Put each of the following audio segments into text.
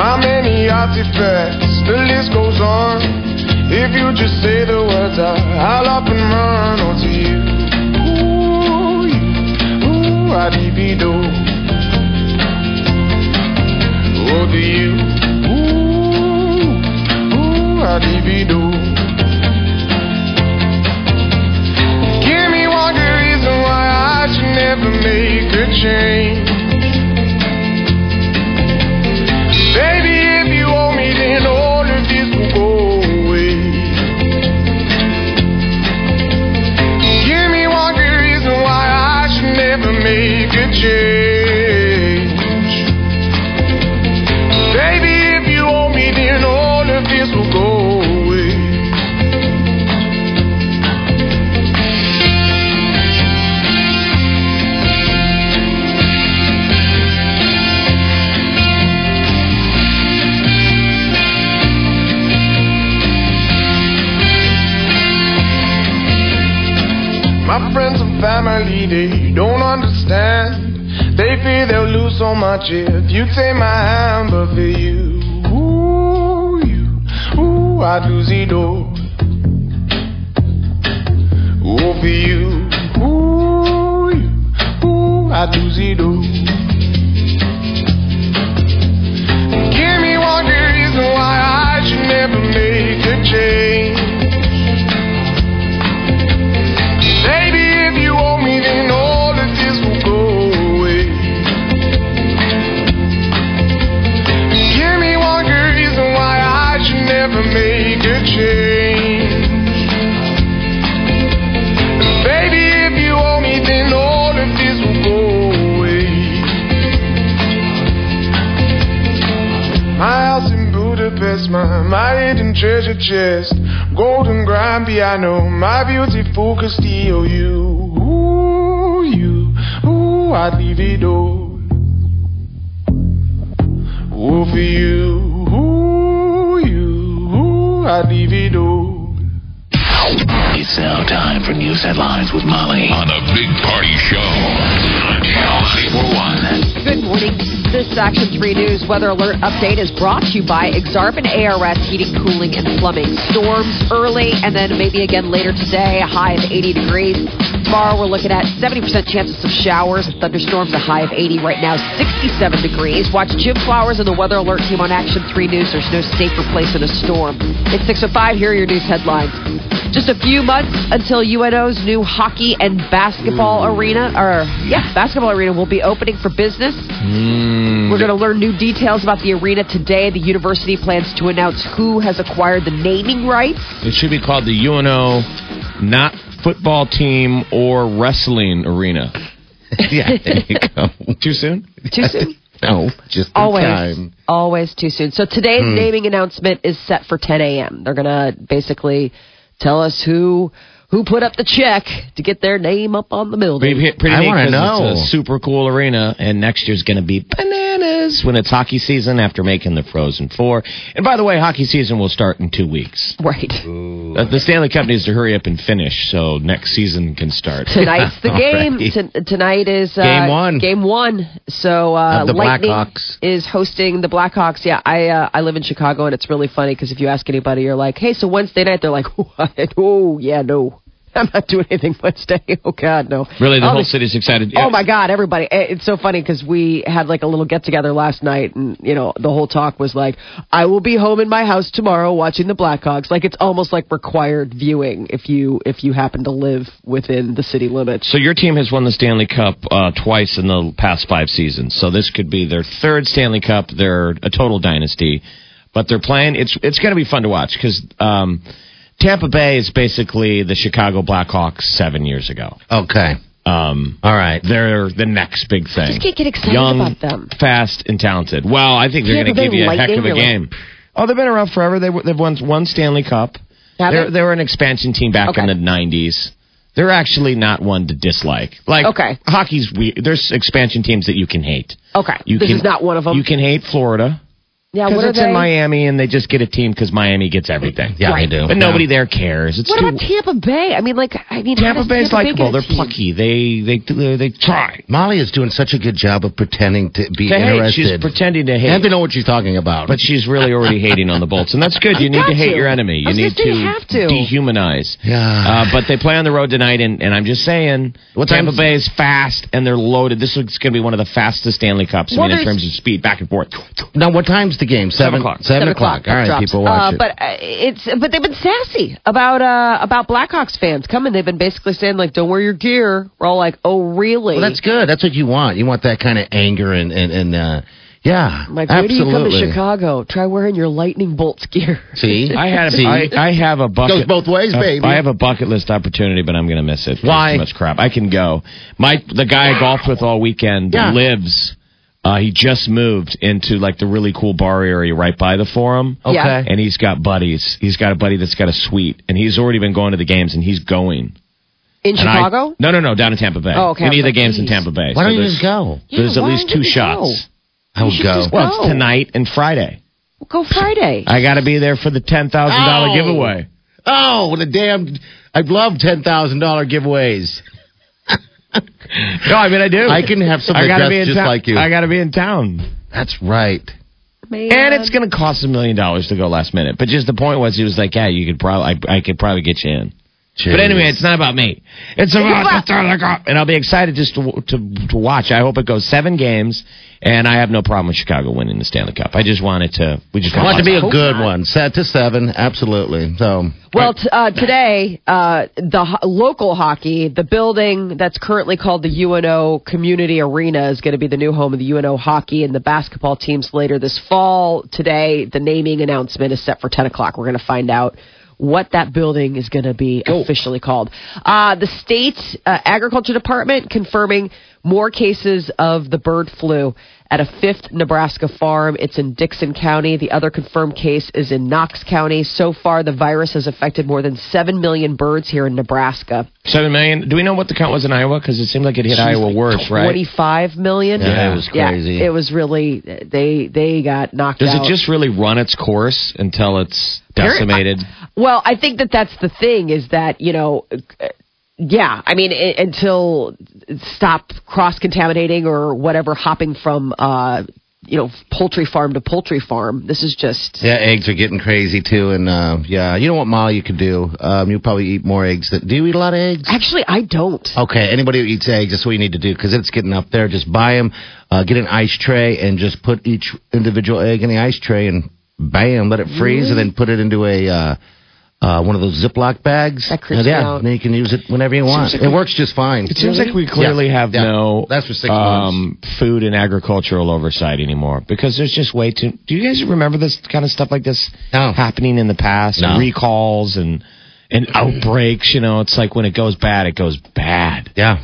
My many artifacts, the list goes on. If you just say the words, I'll up and run onto you. Ooh, you, ooh, I-dee-be-do. Oh, to you. Ooh, ooh, I-dee-be-do. Give me one good reason why I should never make a change. Baby, if you owe me, then all of this will go away. Give me one good reason why I should never make a change. Baby, if you owe me, then all of this will go away. My friends and family, they don't understand. They fear they'll lose so much if you take my hand. But for you, ooh, you, ooh, I'd lose it all. Ooh, for you, ooh, you, ooh, I'd lose it all. Give me one good reason why I should never make a change. Baby, if you owe me, then all of this will go away. Give me one good reason why I should never make a change. Baby, if you owe me, then all of this will go away. My house in Budapest, my hidden treasure chest, golden grand piano, my beautiful Castillo, you, ooh, I'd leave it all. Ooh, for you, ooh, I'd leave it all. It's now time for news headlines with Molly on the Big Party Show. Good morning. This Action 3 News weather alert update is brought to you by Exarvon ARS heating, cooling, and plumbing. Storms early and then maybe again later today, a high of 80 degrees. Tomorrow we're looking at 70% chances of showers and thunderstorms, a high of 80. Right now, 67 degrees. Watch Jim Flowers and the weather alert team on Action 3 News. There's no safer place in a storm. It's 6:05. Here are your news headlines. Just a few months until UNO's new hockey and basketball arena, basketball arena will be opening for business. We're going to learn new details about the arena today. The university plans to announce who has acquired the naming rights. It should be called the UNO Not Football Team or Wrestling Arena. Yeah, there you go. Too soon? Too soon? No, just always, time. Always too soon. So today's naming announcement is set for 10 a.m. They're going to basically tell us who put up the check to get their name up on the building. I want to know. It's a super cool arena, and next year's going to be bananas when it's hockey season after making the Frozen Four. And by the way, hockey season will start in 2 weeks. Right. Ooh. The Stanley Cup needs to hurry up and finish so next season can start. Tonight's the game. Right. Tonight is game 1. Game 1. So the Lightning Blackhawks is hosting the Blackhawks. Yeah, I live in Chicago, and it's really funny because if you ask anybody, you're like, hey, so Wednesday night, they're like, what? Oh, yeah, no. I'm not doing anything Wednesday. Oh, God, no. Really, the whole city's excited. Yeah. Oh, my God, everybody. It's so funny because we had like a little get-together last night, and, you know, the whole talk was like, I will be home in my house tomorrow watching the Blackhawks. Like, it's almost like required viewing if you happen to live within the city limits. So your team has won the Stanley Cup twice in the past 5 seasons. So this could be their 3rd Stanley Cup. They're a total dynasty. But they're playing. It's going to be fun to watch because Tampa Bay is basically the Chicago Blackhawks 7 years ago. Okay. All right. They're the next big thing. I just can't get excited about them. Young, fast, and talented. Well, I think they're going to give you a heck of a game. Oh, they've been around forever. They've won one Stanley Cup. They were an expansion team back in the 90s. They're actually not one to dislike. Like, hockey's weird. There's expansion teams that you can hate. Okay. This is not one of them. You can hate Florida. Yeah, because it's in Miami, and they just get a team because Miami gets everything. Yeah, they do. But nobody there cares. What about Tampa Bay? I mean, Tampa Bay's likable. They're plucky. They try. Molly is doing such a good job of pretending to be interested. She's pretending to hate. I have to know what she's talking about. But she's really already hating on the Bolts, and that's good. You need to hate your enemy. You need to dehumanize. Yeah. But they play on the road tonight, and I'm just saying, Tampa Bay is fast, and they're loaded. This is going to be one of the fastest Stanley Cups in terms of speed, back and forth. Now, what time's the game? 7 o'clock. 7 o'clock. All right, people watch it. But they've been sassy about Blackhawks fans coming. They've been basically saying, like, don't wear your gear. We're all like, oh, really? Well, that's good. That's what you want. You want that kind of anger and yeah, like, absolutely. Where do you come to Chicago? Try wearing your Lightning Bolts gear. See? I have a bucket. Goes both ways, baby. I have a bucket list opportunity, but I'm going to miss it. Why? Too much crap. I can go. The guy I golfed with all weekend lives... he just moved into, like, the really cool bar area right by the Forum. Okay. Yeah. And he's got buddies. He's got a buddy that's got a suite. And he's already been going to the games, and he's going. In Chicago? No, down in Tampa Bay. Oh, okay. Any of the games in Tampa Bay. Why don't you just go? There's at least 2 shots. I will go. Well, it's tonight and Friday. We'll go Friday. I got to be there for the $10,000 giveaway. Oh, the damn... I love $10,000 giveaways. No, I mean, I do. I can have something dressed just like you. I got to be in town. That's right. Man. And it's going to cost $1 million to go last minute. But just the point was, he was like, yeah, you could probably, I could probably get you in. Jeez. But anyway, it's not about me. It's about the Cup. And I'll be excited just to watch. I hope it goes 7 games. And I have no problem with Chicago winning the Stanley Cup. I just want it to... I want it to be a good one. Set to 7, absolutely. So, today, the local hockey, the building that's currently called the UNO Community Arena is going to be the new home of the UNO hockey and the basketball teams later this fall. Today, the naming announcement is set for 10 o'clock. We're going to find out what that building is going to be officially called. The state agriculture department confirming more cases of the bird flu at a 5th Nebraska farm. It's in Dixon County. The other confirmed case is in Knox County. So far, the virus has affected more than 7 million birds here in Nebraska. 7 million? Do we know what the count was in Iowa? Because it seemed like it hit Iowa worse, right? 25 million? Yeah, it was crazy. Yeah, it was really, they got knocked out. Does it just really run its course until it's decimated? Well, I think that that's the thing, is that, you know... Yeah, I mean, until stop cross-contaminating or whatever, hopping from, poultry farm to poultry farm. This is just... Yeah, eggs are getting crazy, too. And, you know what, Molly, you could do? You'll probably eat more eggs. Do you eat a lot of eggs? Actually, I don't. Okay, anybody who eats eggs, that's what you need to do, because it's getting up there. Just buy them, get an ice tray, and just put each individual egg in the ice tray, and bam, let it freeze, and then put it into a... one of those Ziploc bags. That creeps me out. And then you can use it whenever you want. It works just fine. It seems like we clearly have no food and agricultural oversight anymore, because there's just way too... Do you guys remember this kind of stuff like this happening in the past? No. Recalls and outbreaks, you know? It's like when it goes bad, it goes bad. Yeah.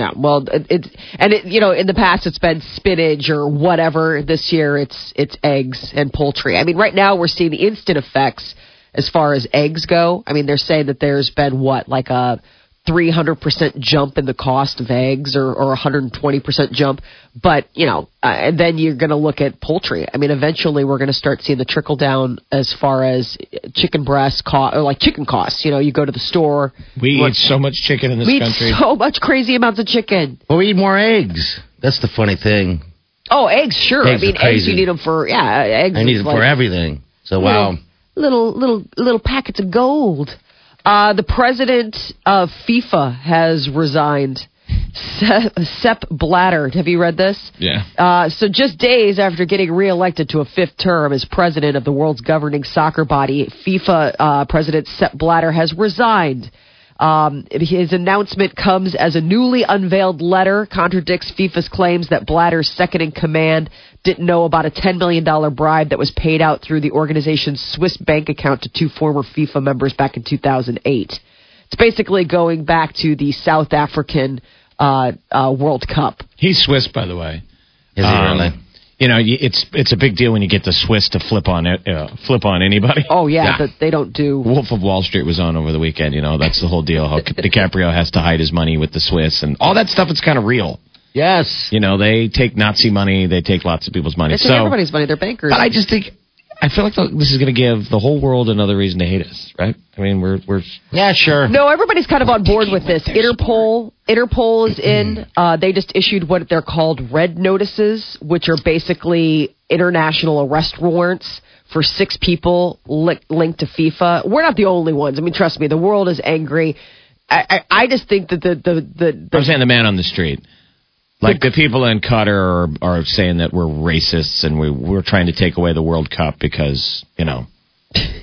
Yeah, well, in the past it's been spinach or whatever. This year it's eggs and poultry. I mean, right now we're seeing the instant effects as far as eggs go. I mean, they're saying that there's been, like a 300% jump in the cost of eggs or 120% jump. But, and then you're going to look at poultry. I mean, eventually we're going to start seeing the trickle down as far as chicken breast cost, or like chicken costs. You know, you go to the store. We eat so much chicken in this country. We eat so much crazy amounts of chicken. Well, we eat more eggs. That's the funny thing. Oh, eggs, sure. Eggs, I mean, eggs, you need them for, eggs. I need them for everything. So, wow. Yeah. Little packets of gold. The president of FIFA has resigned. Sepp Blatter. Have you read this? Yeah. So just days after getting reelected to a 5th term as president of the world's governing soccer body, FIFA president Sepp Blatter has resigned. His announcement comes as a newly unveiled letter contradicts FIFA's claims that Blatter's second-in-command didn't know about a $10 million bribe that was paid out through the organization's Swiss bank account to 2 former FIFA members back in 2008. It's basically going back to the South African World Cup. He's Swiss, by the way. Is he really? You know, it's a big deal when you get the Swiss to flip on anybody. Oh, yeah, but they don't do... Wolf of Wall Street was on over the weekend, you know. That's the whole deal, how DiCaprio has to hide his money with the Swiss. And all that stuff, it's kind of real. Yes. You know, they take Nazi money. They take lots of people's money. They take everybody's money. They're bankers. But I just think... I feel like this is going to give the whole world another reason to hate us, right? I mean, we're yeah, sure. No, everybody's kind of on board with this. Interpol is in. They just issued what they're called red notices, which are basically international arrest warrants for 6 people linked to FIFA. We're not the only ones. I mean, trust me, the world is angry. I just think that I'm saying the man on the street. Like, the people in Qatar are saying that we're racists and we're trying to take away the World Cup because, you know,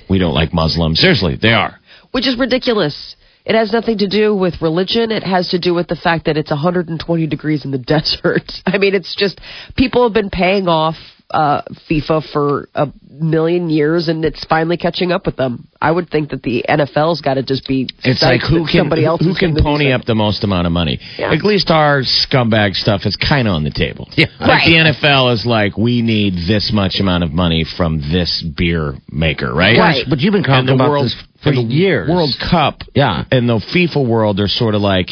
we don't like Muslims. Seriously, they are. Which is ridiculous. It has nothing to do with religion. It has to do with the fact that it's 120 degrees in the desert. I mean, it's just people have been paying off FIFA for 1 million years, and it's finally catching up with them. I would think that the NFL's got to just be... It's like who can pony up the most amount of money. Yeah. At least our scumbag stuff is kind of on the table. Yeah. Like the NFL is like, we need this much amount of money from this beer maker, right? Gosh, but you've been talking about this for years. World Cup and the FIFA world are sort of like,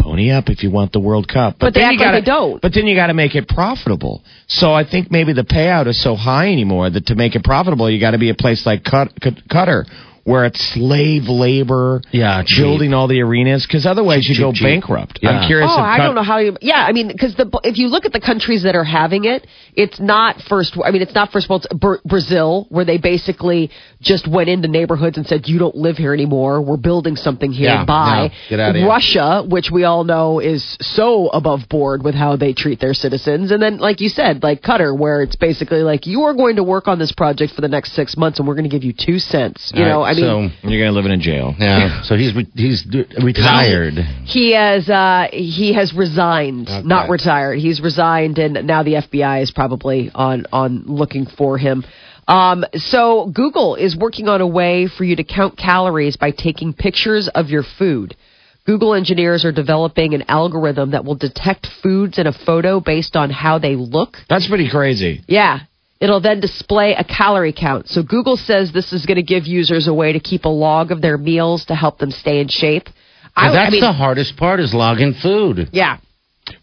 pony up if you want the World Cup. But then they don't. But then you got to make it profitable. So I think maybe the payout is so high anymore that to make it profitable, you got to be a place like Qatar, where it's slave labor, building all the arenas, because otherwise you go bankrupt. Yeah. I'm curious. Oh, I don't know how you... Yeah, I mean, because if you look at the countries that are having it, it's not first world. Brazil, where they basically just went into neighborhoods and said, you don't live here anymore. We're building something here. Bye. No, get out of here. Russia, which we all know is so above board with how they treat their citizens. And then, like you said, like Qatar, where it's basically like, you are going to work on this project for the next 6 months and we're going to give you 2 cents. You know, I mean... So you're going to live in a jail. Yeah. So he's retired. He has resigned, not retired. He's resigned, and now the FBI is probably on looking for him. So Google is working on a way for you to count calories by taking pictures of your food. Google engineers are developing an algorithm that will detect foods in a photo based on how they look. That's pretty crazy. Yeah. It'll then display a calorie count. So Google says this is going to give users a way to keep a log of their meals to help them stay in shape. I mean, the hardest part is logging food. Yeah.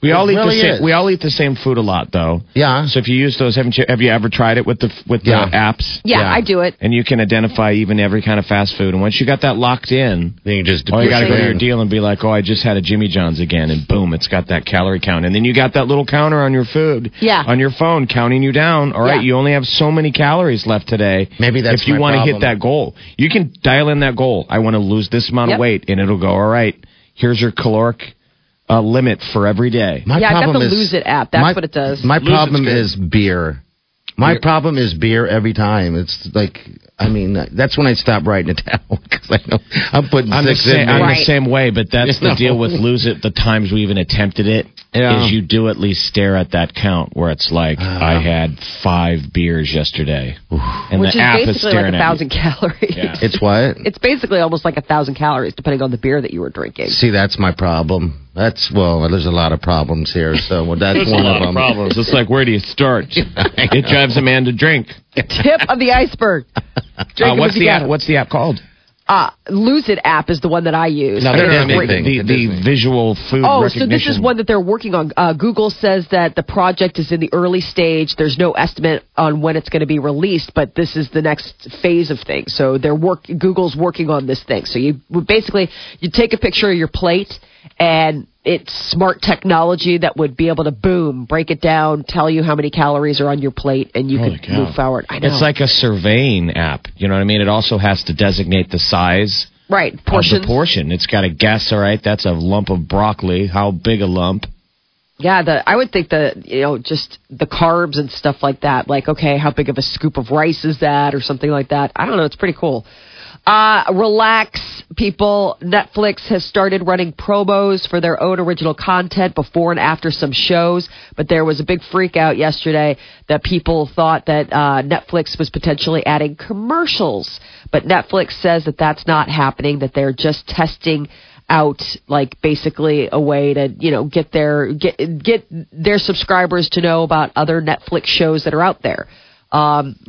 We all eat the same food a lot, though. Yeah. So if you use those, have you ever tried it with the apps? Yeah, yeah, I do it. And you can identify even every kind of fast food. And once you got that locked in, then you just got to go to your deal and be like, oh, I just had a Jimmy John's again, and boom, it's got that calorie count. And then you got that little counter on your food, on your phone, counting you down. All right, you only have so many calories left today. Maybe that's if you want to hit that goal, you can dial in that goal. I want to lose this amount of weight, and it'll go. All right, here's your caloric limit for every day. I got the Lose It app. That's what it does. My problem is beer. My problem is beer every time. It's like, I mean, that's when I stop writing it down because I know I'm putting six in. I'm the same way, but that's the deal with Lose It. The times we even attempted it is you do at least stare at that count where it's like, I had 5 beers yesterday. And which the app is staring like 1,000 calories. Yeah. It's what? It's basically almost like 1,000 calories depending on the beer that you were drinking. See, that's my problem. There's a lot of problems here, so that's one of them. Problems. It's like, where do you start? It drives a man to drink. Tip of the iceberg. What's the app called? Lose It app is the one that I use. No, the visual food recognition. So this is one that they're working on. Google says that the project is in the early stage. There's no estimate on when it's going to be released, but this is the next phase of things. So Google's working on this thing. So you take a picture of your plate, and it's smart technology that would be able to, boom, break it down, tell you how many calories are on your plate, and you can move forward. I know. It's like a surveying app. You know what I mean? It also has to designate the size of the portion. It's got to guess, all right, that's a lump of broccoli. How big a lump? Yeah, I would think just the carbs and stuff like that. Like, okay, how big of a scoop of rice is that or something like that? I don't know. It's pretty cool. Relax, people. Netflix has started running promos for their own original content before and after some shows, but there was a big freak out yesterday that people thought that Netflix was potentially adding commercials. But Netflix says that that's not happening, that they're just testing out, like, basically a way to, you know, get their subscribers to know about other Netflix shows that are out there.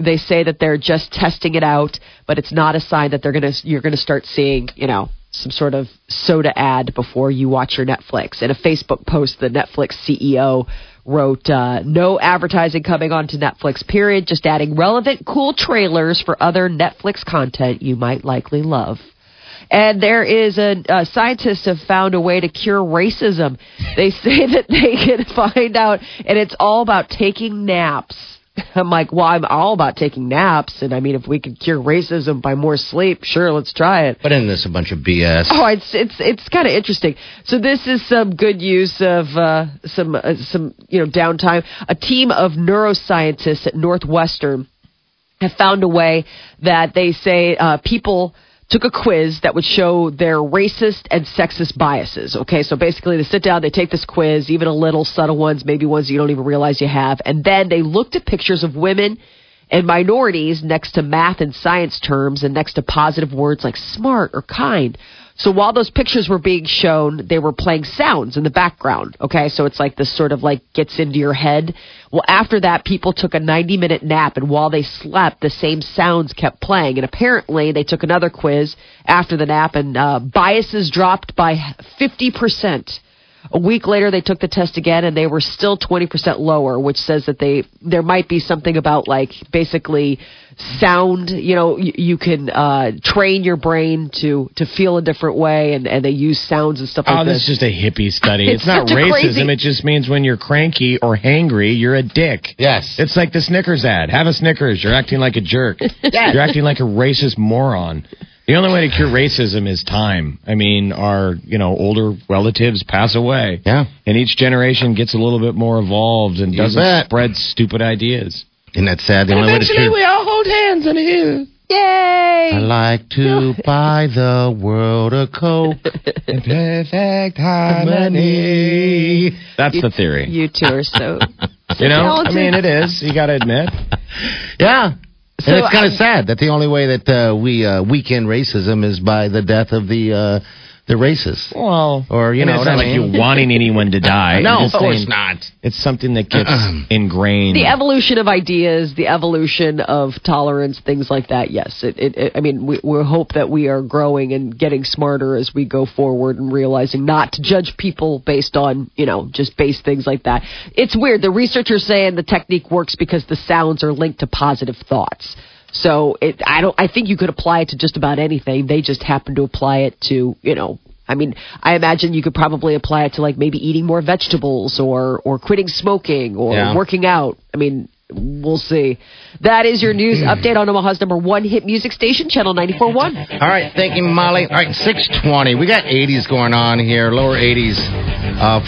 They say that they're just testing it out, but it's not a sign that you're gonna start seeing, you know, some sort of soda ad before you watch your Netflix. In a Facebook post, the Netflix CEO wrote, no advertising coming onto Netflix, period. Just adding relevant, cool trailers for other Netflix content you might likely love. And there is scientists have found a way to cure racism. They say that they can find out, and it's all about taking naps. I'm like, well, I'm all about taking naps, and I mean, if we could cure racism by more sleep, sure, let's try it. But isn't this a bunch of BS? Oh, it's kind of interesting. So this is some good use of some you know, downtime. A team of neuroscientists at Northwestern have found a way that they say people took a quiz that would show their racist and sexist biases. Okay, so basically they sit down, they take this quiz, even a little subtle ones, maybe ones you don't even realize you have, and then they looked at pictures of women and minorities next to math and science terms and next to positive words like smart or kind. So while those pictures were being shown, they were playing sounds in the background, okay? So it's like this sort of like gets into your head. Well, after that, people took a 90-minute nap, and while they slept, the same sounds kept playing. And apparently, they took another quiz after the nap, and biases dropped by 50%. A week later, they took the test again, and they were still 20% lower, which says that there might be something about, like, basically sound, you know, you can train your brain to feel a different way, and they use sounds and stuff like that. Oh, this is just a hippie study. It's not racism. It just means when you're cranky or hangry, you're a dick. Yes. It's like the Snickers ad. Have a Snickers. You're acting like a jerk. Yes. You're acting like a racist moron. The only way to cure racism is time. I mean, our, you know, older relatives pass away. Yeah. And each generation gets a little bit more evolved and doesn't spread stupid ideas. Isn't that sad? The only way to cure... Eventually we all hold hands in here. Yay! I like to buy the world a Coke in perfect harmony. That's the theory. You two are so... You know, I mean, it is. You got to admit. Yeah. So and it's kind of sad that the only way that we weaken racism is by the death of the racist. Well, or you know, it's not like you wanting anyone to die. No, of course not. It's something that gets ingrained. The evolution of ideas, the evolution of tolerance, things like that. Yes, I mean, we hope that we are growing and getting smarter as we go forward and realizing not to judge people based on, you know, just base things like that. It's weird. The researchers saying the technique works because the sounds are linked to positive thoughts. So I think you could apply it to just about anything. They just happen to apply it to, you know, I mean, I imagine you could probably apply it to, like, maybe eating more vegetables or quitting smoking or working out. I mean, we'll see. That is your news update on Omaha's number one hit music station, Channel 94.1. All right. Thank you, Molly. All right. 6:20. We got 80s going on here. Lower 80s.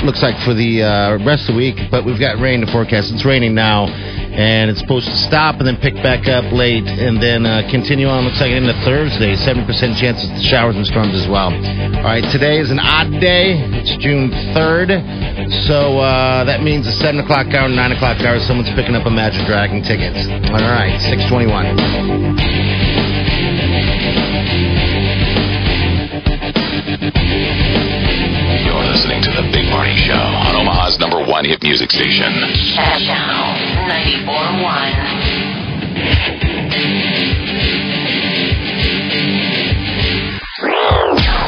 Looks like for the rest of the week, but we've got rain to forecast. It's raining now, and it's supposed to stop and then pick back up late and then continue on. Looks like into Thursday, 70% chances of showers and storms as well. All right, today is an odd day. It's June 3rd, so that means the 7 o'clock hour, 9 o'clock hour, someone's picking up Imagine Dragon tickets. All right, 6:21. Listening to the Big Party Show on Omaha's number one hit music station. Channel 94.1.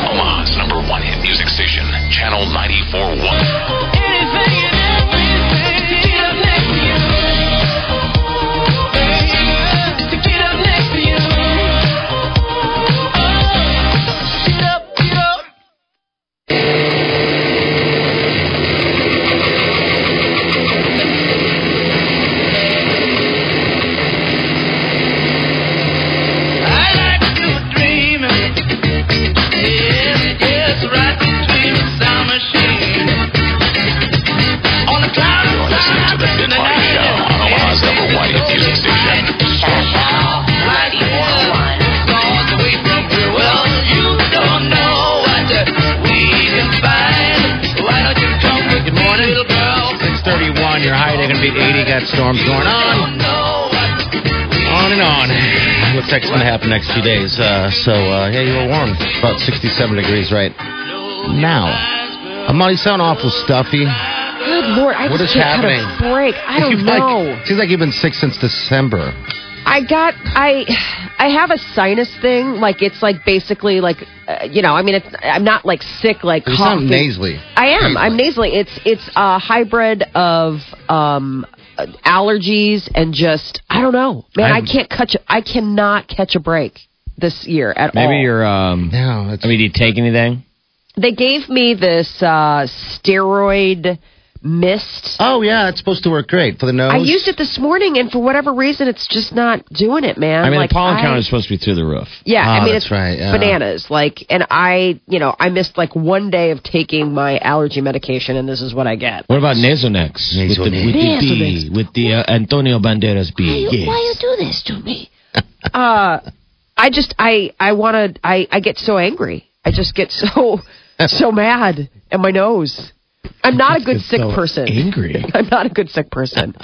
Omaha's number one hit music station, Channel 94.1. Storms going on and on. Looks like it's going to happen next few days. So, yeah, you were warm. About 67 degrees, right? now. I'm already sound awful stuffy. Good Lord, I just can't have a break. I don't know. Like, seems like you've been sick since December. I have a sinus thing. Like, it's like basically like, I mean, I'm not like sick, like you coughing. You sound nasally. I'm nasally. It's a hybrid of allergies and just, I don't know. Man, I cannot catch a break this year at all. Maybe you're, I mean, do you take anything? They gave me this steroid mist. Oh, yeah, it's supposed to work great for the nose. I used it this morning, and for whatever reason, it's just not doing it, man. I mean, like, the pollen count is supposed to be through the roof. Yeah, I mean, it's right, bananas. Like, and I missed like one day of taking my allergy medication, and this is what I get. What about Nasonex? With the Antonio Banderas B. Why you do this to me? I get so angry. I just get so mad at my nose. I'm not a good sick person. Angry. I'm not a good sick person.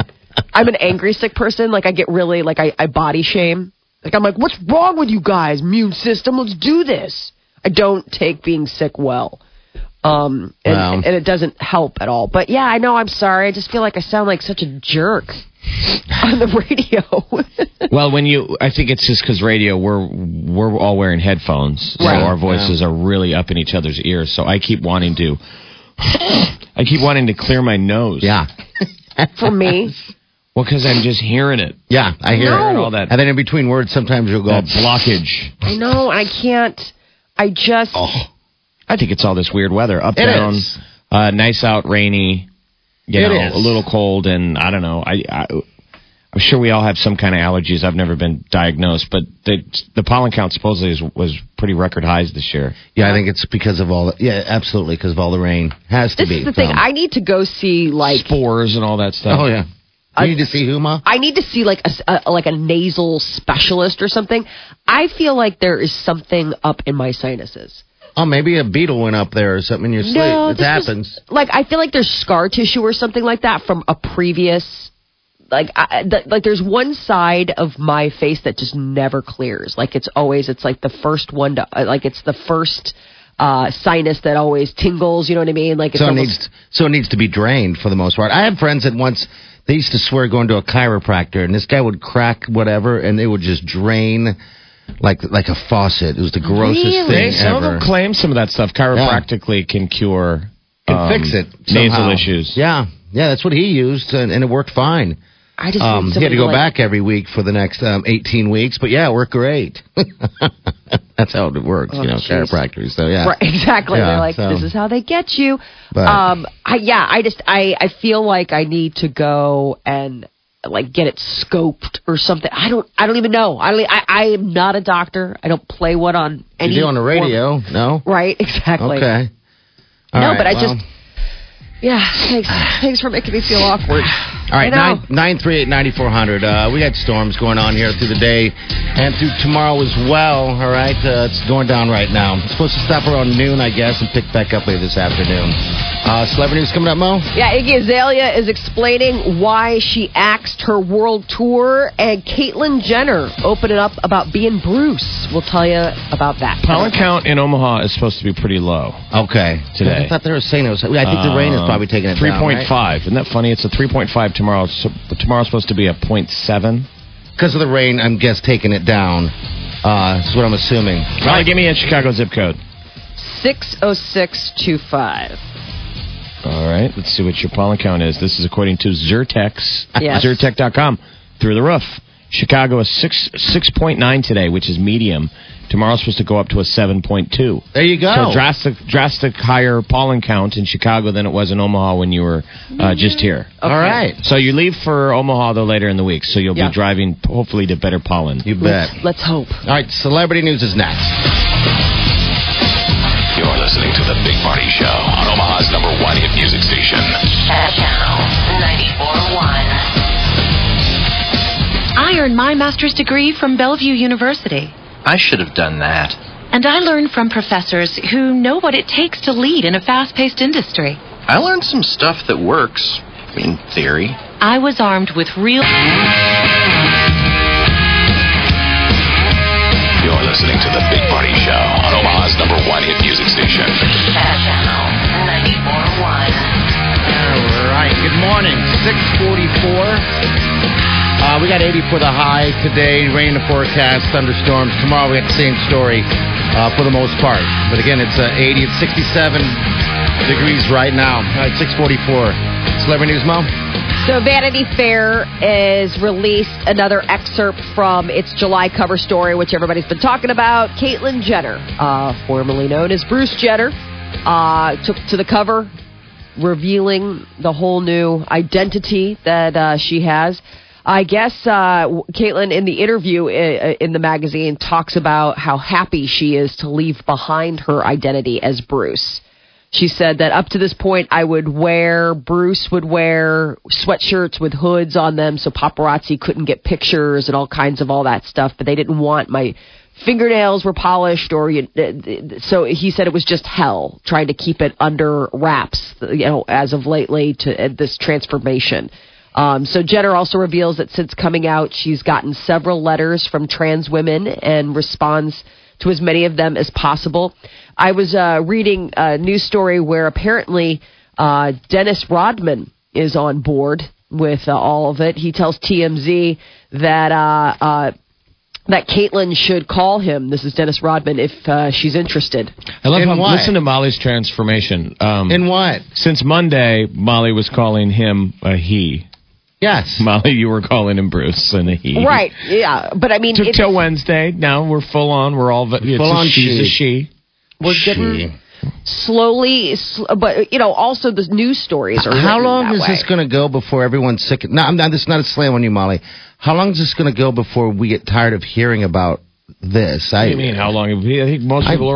I'm an angry sick person. Like, I get really, like, I body shame. Like, I'm like, what's wrong with you guys? Immune system, let's do this. I don't take being sick well. And it doesn't help at all. But, yeah, I know, I'm sorry. I just feel like I sound like such a jerk on the radio. Well, I think it's just because radio, we're all wearing headphones. Right. So our voices are really up in each other's ears. So I keep wanting to clear my nose. Yeah. For me? Well, because I'm just hearing it. Yeah, I hear it and all that. And then in between words, sometimes you'll go, blockage. I know, I can't. I just... Oh, I think it's all this weird weather. Up, down, nice out, rainy, a little cold, and I don't know. I'm sure we all have some kind of allergies. I've never been diagnosed, but the pollen count supposedly was pretty record highs this year. Yeah, I think it's because of all the... Yeah, absolutely, because of all the rain. This is the thing. I need to go see, like... Spores and all that stuff. Oh, yeah. You need to see Huma? I need to see, like, a nasal specialist or something. I feel like there is something up in my sinuses. Oh, maybe a beetle went up there or something in your sleep. No, it happens. I feel like there's scar tissue or something like that from a previous... there's one side of my face that just never clears. Like, it's like the first one to, like, it's the first sinus that always tingles. You know what I mean? Like, it needs to be drained for the most part. I have friends that once they used to swear going to a chiropractor, and this guy would crack whatever, and they would just drain. Like a faucet. It was the grossest thing ever. Some of them claim some of that stuff chiropractically can cure, can fix it somehow. Nasal issues. Yeah. Yeah, that's what he used, and it worked fine. I just he had to go back every week for the next 18 weeks, but yeah, it worked great. That's how it works, chiropractors. So yeah, right, exactly. Yeah, they're like, this is how they get you. But, I feel like I need to go and like get it scoped or something. I don't even know. I am not a doctor. I don't play one on any. You do on the radio, no? Right, exactly. Okay. Yeah, thanks for making me feel awkward. All right, 938-9400. We had storms going on here through the day and through tomorrow as well, all right? It's going down right now. It's supposed to stop around noon, I guess, and pick back up later this afternoon. Celebrity news coming up, Mo? Yeah, Iggy Azalea is explaining why she axed her world tour, and Caitlyn Jenner opening up about being Bruce. We'll tell you about that. Pollen count in Omaha is supposed to be pretty low. Okay. Today. I thought they were saying it was... I think the rain is probably taking it 3.5. Right? Isn't that funny? It's a 3.5 tomorrow. So tomorrow's supposed to be a 0.7. Because of the rain, I'm guess taking it down. That's what I'm assuming. Probably give me a Chicago zip code. 60625. All right. Let's see what your pollen count is. This is according to Zertech. Yes. Zertech.com. Through the roof. Chicago is 6.9 today, which is medium. Tomorrow's supposed to go up to a 7.2. There you go. So drastic higher pollen count in Chicago than it was in Omaha when you were just here. Okay. All right. So you leave for Omaha, though, later in the week. So you'll be driving, hopefully, to better pollen. You bet. Let's hope. All right. Celebrity news is next. You're listening to The Big Party Show on Omaha's #1 hit music station. Channel 94.1. I earned my master's degree from Bellevue University. I should have done that. And I learned from professors who know what it takes to lead in a fast-paced industry. I learned some stuff that works, in theory. I was armed with real... You're listening. listening to The Big Party Show on Omaha's number one hit music station. Channel 94.1. All right. Good morning. 6:44. We got 80 for the high today, rain in the forecast, thunderstorms. Tomorrow we got the same story for the most part. But again, it's 80, it's 67 degrees right now. All right, 6:44. Celebrity News, Mom. So Vanity Fair has released another excerpt from its July cover story, which everybody's been talking about. Caitlyn Jenner, formerly known as Bruce Jenner, took to the cover, revealing the whole new identity that she has. I guess Caitlyn, in the interview in the magazine, talks about how happy she is to leave behind her identity as Bruce. She said that up to this point, Bruce would wear sweatshirts with hoods on them so paparazzi couldn't get pictures and all that stuff. But they didn't want my fingernails were polished, so he said it was just hell trying to keep it under wraps, as of lately to this transformation. So Jenner also reveals that since coming out, she's gotten several letters from trans women and responds to as many of them as possible. I was reading a news story where apparently Dennis Rodman is on board with all of it. He tells TMZ that Caitlyn should call him. This is Dennis Rodman, if she's interested. I love him. Listen to Molly's transformation. In what? Since Monday, Molly was calling him a he. Yes. Molly, you were calling him Bruce and a he. Right, yeah. But I mean... Took till Wednesday. Now we're full on. We're all... She's a she. We're getting... Slowly, but, also the news stories are... How long is this going to go before everyone's sick? No, this is not a slam on you, Molly. How long is this going to go before we get tired of hearing about this? What do you mean, how long? I think a lot of people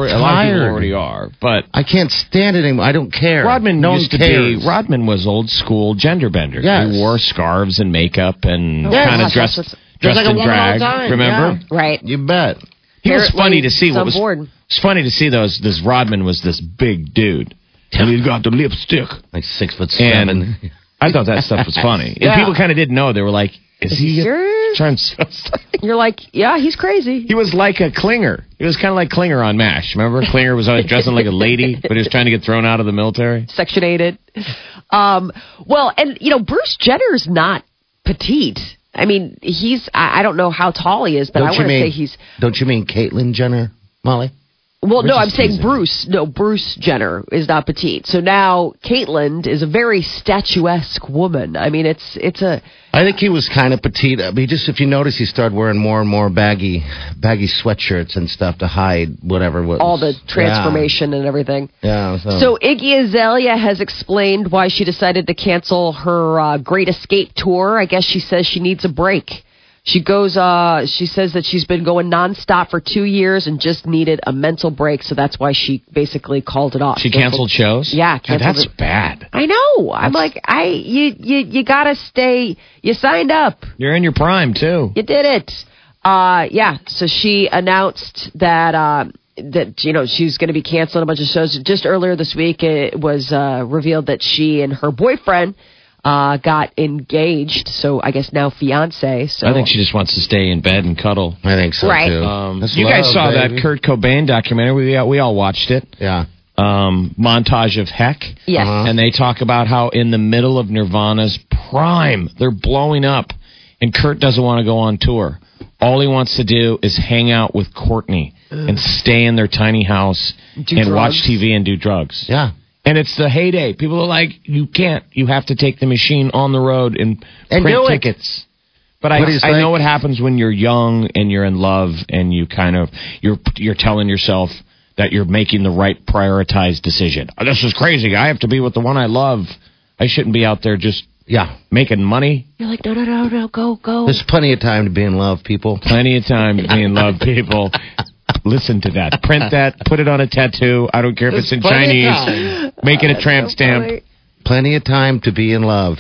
already are, but... I can't stand it anymore. I don't care. Rodman was old school gender bender. Yes. He wore scarves and makeup and kind of dressed like in drag. Remember? Yeah. Right. You bet. He was funny to see. It's funny to see this Rodman was this big dude. And he's got the lipstick. Like 6'7". And I thought that stuff was funny. Yeah. And people kind of didn't know. They were like, is he sure? Trans? You're like, yeah, he's crazy. He was like a Klinger. He was kind of like Klinger on MASH. Remember? Klinger was always dressing like a lady, but he was trying to get thrown out of the military. Section 8. Bruce Jenner's not petite. I mean, I don't know how tall he is, but Don't you mean Caitlyn Jenner, Molly? Well, no, I'm saying Bruce. No, Bruce Jenner is not petite. So now Caitlyn is a very statuesque woman. I mean, I think he was kind of petite. I mean, just if you notice, he started wearing more and more baggy sweatshirts and stuff to hide whatever was... All the transformation and everything. Yeah. So Iggy Azalea has explained why she decided to cancel her Great Escape tour. I guess she says she needs a break. She says that she's been going nonstop for 2 years and just needed a mental break, so that's why she basically called it off. She canceled shows? Yeah, canceled. Yeah, that's bad. I know. I'm like, you gotta stay. You signed up. You're in your prime too. You did it. Yeah. So she announced that she's going to be canceling a bunch of shows. Just earlier this week, it was revealed that she and her boyfriend got engaged, so I guess now fiancé. So I think she just wants to stay in bed and cuddle. I think so, right. Too. You guys saw that Kurt Cobain documentary. We all watched it. Yeah. Montage of Heck. Yes. Uh-huh. And they talk about how in the middle of Nirvana's prime, they're blowing up, and Kurt doesn't want to go on tour. All he wants to do is hang out with Courtney and stay in their tiny house watch TV and do drugs. Yeah. And it's the heyday. People are like, you can't. You have to take the machine on the road and print tickets. But I know what happens when you're young and you're in love and you kind of you're telling yourself that you're making the right prioritized decision. Oh, this is crazy. I have to be with the one I love. I shouldn't be out there just making money. You're like, no, go. There's plenty of time to be in love, people. Plenty of time to be in love, people. Listen to that. Print that. Put it on a tattoo. I don't care if it's in Chinese. Make it a tramp stamp. Plenty of time to be in love.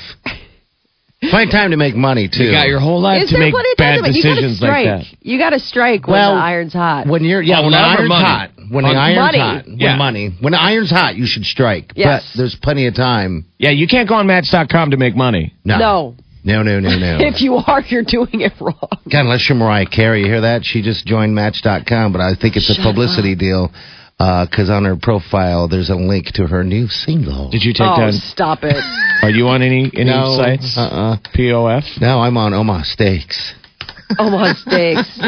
Plenty of time to make money, too. You got your whole life to make bad decisions like that. You got to strike when the iron's hot. When you're... Yeah, when the iron's hot. When the iron's hot. With money. When the iron's hot, you should strike. Yes. But there's plenty of time. Yeah, you can't go on Match.com to make money. No. No. If you are, you're doing it wrong. God, unless you're Mariah Carey. You hear that? She just joined Match.com, but I think it's a publicity deal because on her profile, there's a link to her new single. Did you take that? Oh, stop it. Are you on any sites? POF? No, I'm on Omaha Steaks. Omaha Steaks.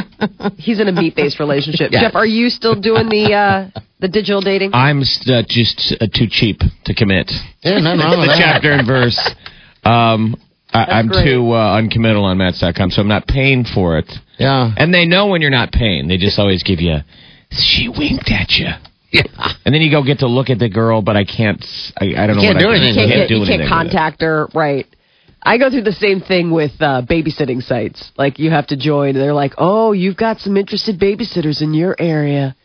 He's in a meat-based relationship. Yes. Jeff, are you still doing the digital dating? I'm just too cheap to commit. Yeah, nothing wrong with that. The chapter and verse. I'm great. Too uncommittal on Match.com, so I'm not paying for it. Yeah. And they know when you're not paying. They just always give you, she winked at you. Yeah. And then you go get to look at the girl, but I can't, I don't know what I can do. You can't contact her, right. I go through the same thing with babysitting sites. Like, you have to join. They're like, oh, you've got some interested babysitters in your area.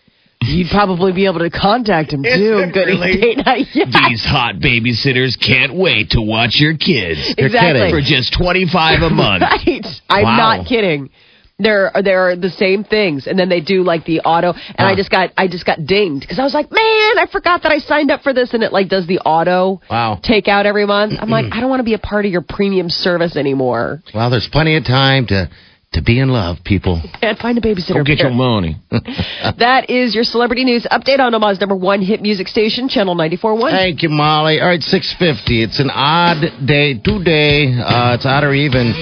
You'd probably be able to contact him, too. These hot babysitters can't wait to watch your kids. Exactly. For just $25 a month. Right. I'm not kidding. There are the same things. And then they do, like, the auto. And I just got dinged. Because I was like, man, I forgot that I signed up for this. And it, like, does the auto takeout every month. I'm like, I don't want to be a part of your premium service anymore. Well, there's plenty of time to be in love, people. And find a babysitter. Go get your money. That is your celebrity news update on Omaha's #1 hit music station, Channel 94.1. Thank you, Molly. All right, 6:50. It's an odd day today. It's odd or even,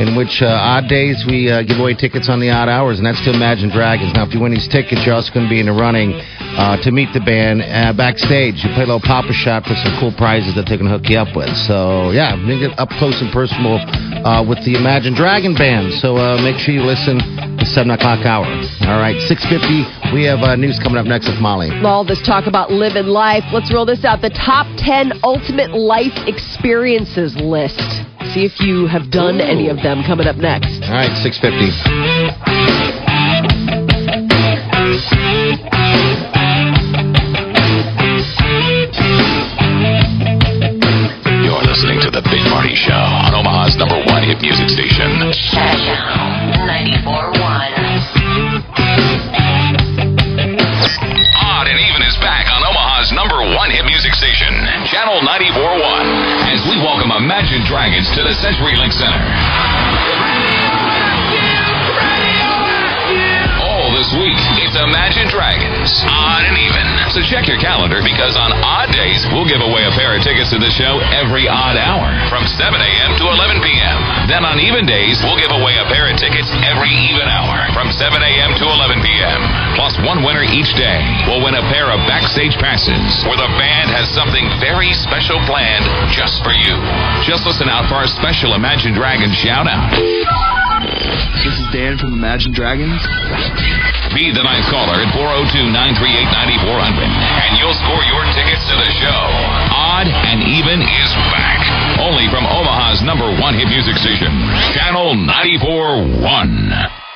in which odd days we give away tickets on the odd hours, and that's to Imagine Dragons. Now, if you win these tickets, you're also going to be in the running to meet the band backstage. You play a little Papa Shot for some cool prizes that they can hook you up with. So, yeah, you can get up close and personal with the Imagine Dragon band. So, make sure you listen to 7 o'clock hour. All right, 6:50. We have news coming up next with Molly. All this talk about living life. Let's roll this out. The top 10 ultimate life experiences list. See if you have done any of them coming up next. All right, 6:50. The Big Party Show on Omaha's #1 hit music station. Channel 94.1. Odd and Even is back on Omaha's #1 hit music station, Channel 94.1, as we welcome Imagine Dragons to the CenturyLink Center. All this week, it's Imagine Dragons, Odd and Even. So check your calendar, because on odd days, we'll give away a pair of tickets to the show every odd hour from 7 a.m. to 11 p.m. Then on even days, we'll give away a pair of tickets every even hour from 7 a.m. to 11 p.m. Plus one winner each day will win a pair of backstage passes where the band has something very special planned just for you. Just listen out for our special Imagine Dragons shout-out. This is Dan from Imagine Dragons. Be the ninth caller at 402-938-9400. And you'll score your tickets to the show. Odd and Even is back. Only from Omaha's #1 hit music station, Channel 94.1.